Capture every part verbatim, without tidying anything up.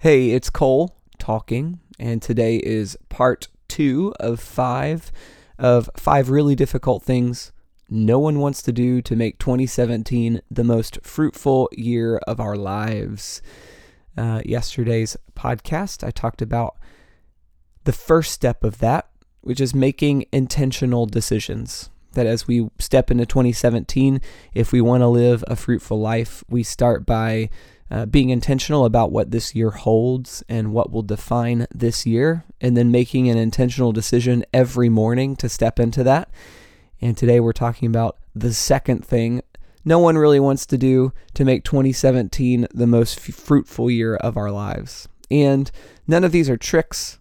Hey, it's Cole talking, and today is part two of five of five really difficult things no one wants to do to make twenty seventeen the most fruitful year of our lives. Uh, yesterday's podcast, I talked about the first step of that, which is making intentional decisions. That as we step into twenty seventeen, if we want to live a fruitful life, we start by Uh, being intentional about what this year holds and what will define this year, and then making an intentional decision every morning to step into that. And today we're talking about the second thing no one really wants to do to make twenty seventeen the most f- fruitful year of our lives. And none of these are tricks.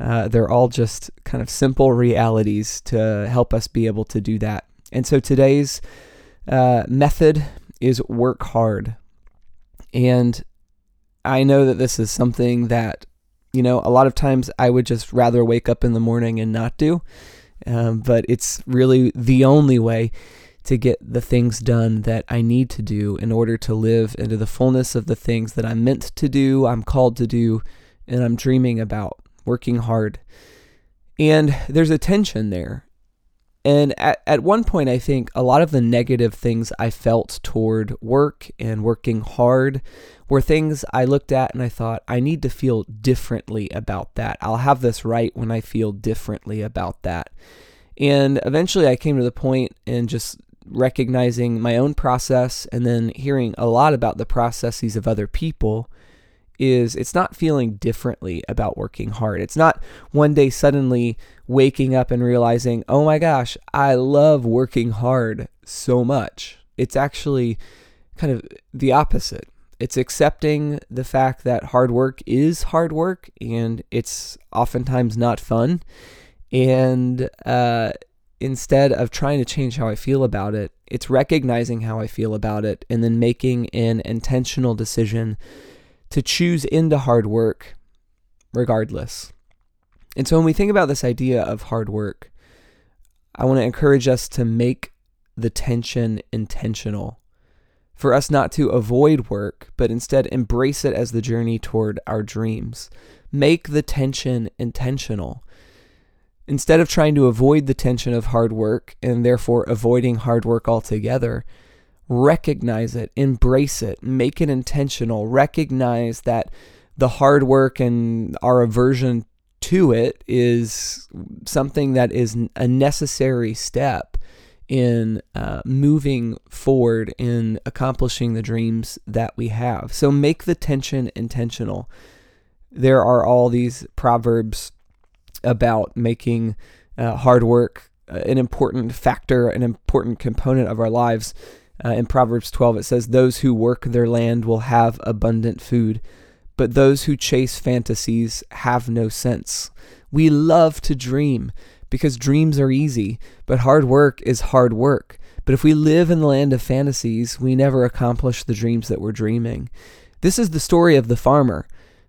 Uh, they're all just kind of simple realities to help us be able to do that. And so today's uh, method is work hard. And I know that this is something that, you know, a lot of times I would just rather wake up in the morning and not do, um, but it's really the only way to get the things done that I need to do in order to live into the fullness of the things that I'm meant to do, I'm called to do, and I'm dreaming about working hard. And there's a tension there. And at, at one point, I think a lot of the negative things I felt toward work and working hard were things I looked at and I thought, I need to feel differently about that. I'll have this right when I feel differently about that. And eventually I came to the point in just recognizing my own process, and then hearing a lot about the processes of other people, is it's not feeling differently about working hard. It's not one day suddenly waking up and realizing, oh my gosh, I love working hard so much. It's actually kind of the opposite. It's accepting the fact that hard work is hard work, and it's oftentimes not fun. And uh, instead of trying to change how I feel about it, it's recognizing how I feel about it, and then making an intentional decision to choose into hard work regardless. And so when we think about this idea of hard work, I want to encourage us to make the tension intentional, for us not to avoid work, but instead embrace it as the journey toward our dreams. Make the tension intentional. Instead of trying to avoid the tension of hard work and therefore avoiding hard work altogether, recognize it, embrace it, make it intentional, recognize that the hard work and our aversion to it is something that is a necessary step in uh, moving forward in accomplishing the dreams that we have. So make the tension intentional. There are all these proverbs about making uh, hard work an important factor, an important component of our lives. Uh, in Proverbs twelve, it says, "Those who work their land will have abundant food, but those who chase fantasies have no sense." We love to dream because dreams are easy, but hard work is hard work. But if we live in the land of fantasies, we never accomplish the dreams that we're dreaming. This is the story of the farmer.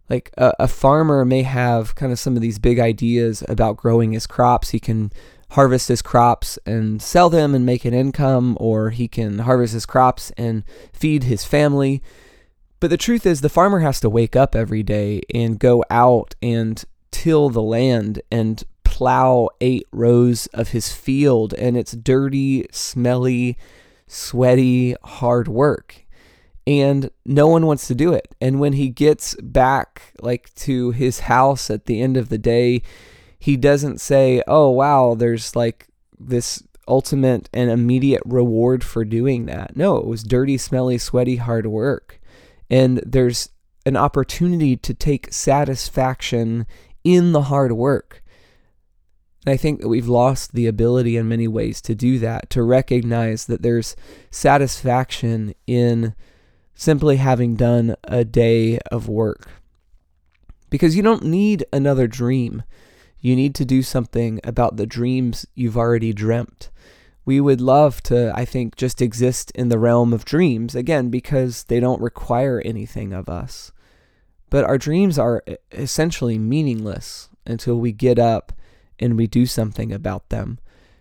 Like a, a farmer may have kind of some of these big ideas about growing his crops. He can harvest his crops and sell them and make an income, or he can harvest his crops and feed his family. But the truth is, the farmer has to wake up every day and go out and till the land and plow eight rows of his field, and it's dirty, smelly, sweaty, hard work. And no one wants to do it. And when he gets back like to his house at the end of the day, he doesn't say, oh, wow, there's like this ultimate and immediate reward for doing that. No, it was dirty, smelly, sweaty, hard work. And there's an opportunity to take satisfaction in the hard work. And I think that we've lost the ability in many ways to do that, to recognize that there's satisfaction in simply having done a day of work. Because you don't need another dream. You need to do something about the dreams you've already dreamt. We would love to, I think, just exist in the realm of dreams, again, because they don't require anything of us. But our dreams are essentially meaningless until we get up and we do something about them.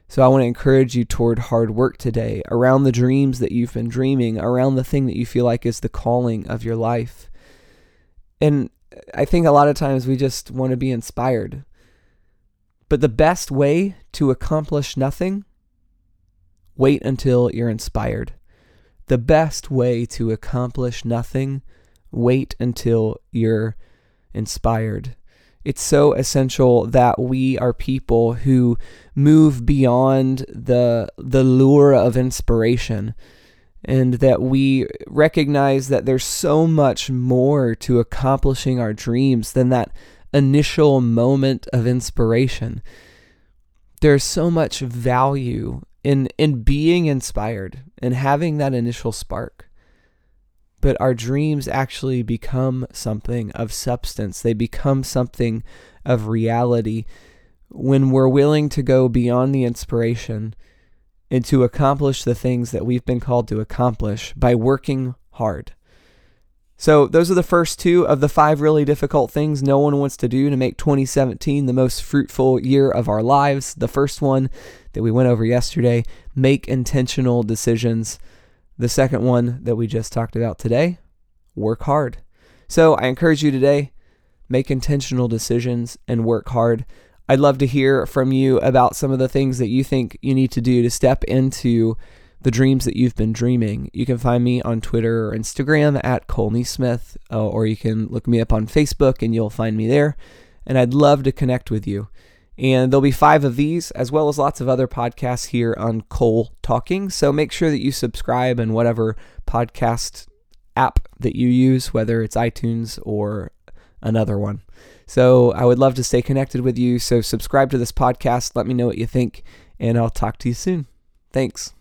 So I want to encourage you toward hard work today, around the dreams that you've been dreaming, around the thing that you feel like is the calling of your life. And I think a lot of times we just want to be inspired. But the best way to accomplish nothing, wait until you're inspired. The best way to accomplish nothing, wait until you're inspired. It's so essential that we are people who move beyond the the lure of inspiration, and that we recognize that there's so much more to accomplishing our dreams than that initial moment of inspiration. There's so much value in in being inspired and having that initial spark. But our dreams actually become something of substance. They become something of reality when we're willing to go beyond the inspiration and to accomplish the things that we've been called to accomplish by working hard. So those are the first two of the five really difficult things no one wants to do to make twenty seventeen the most fruitful year of our lives. The first one that we went over yesterday, make intentional decisions. The second one that we just talked about today, work hard. So I encourage you today, make intentional decisions and work hard. I'd love to hear from you about some of the things that you think you need to do to step into the dreams that you've been dreaming. You can find me on Twitter or Instagram at Cole NeSmith, uh, or you can look me up on Facebook and you'll find me there. And I'd love to connect with you. And there'll be five of these, as well as lots of other podcasts here on Cole Talking. So make sure that you subscribe in whatever podcast app that you use, whether it's iTunes or another one. So I would love to stay connected with you. So subscribe to this podcast. Let me know what you think, and I'll talk to you soon. Thanks.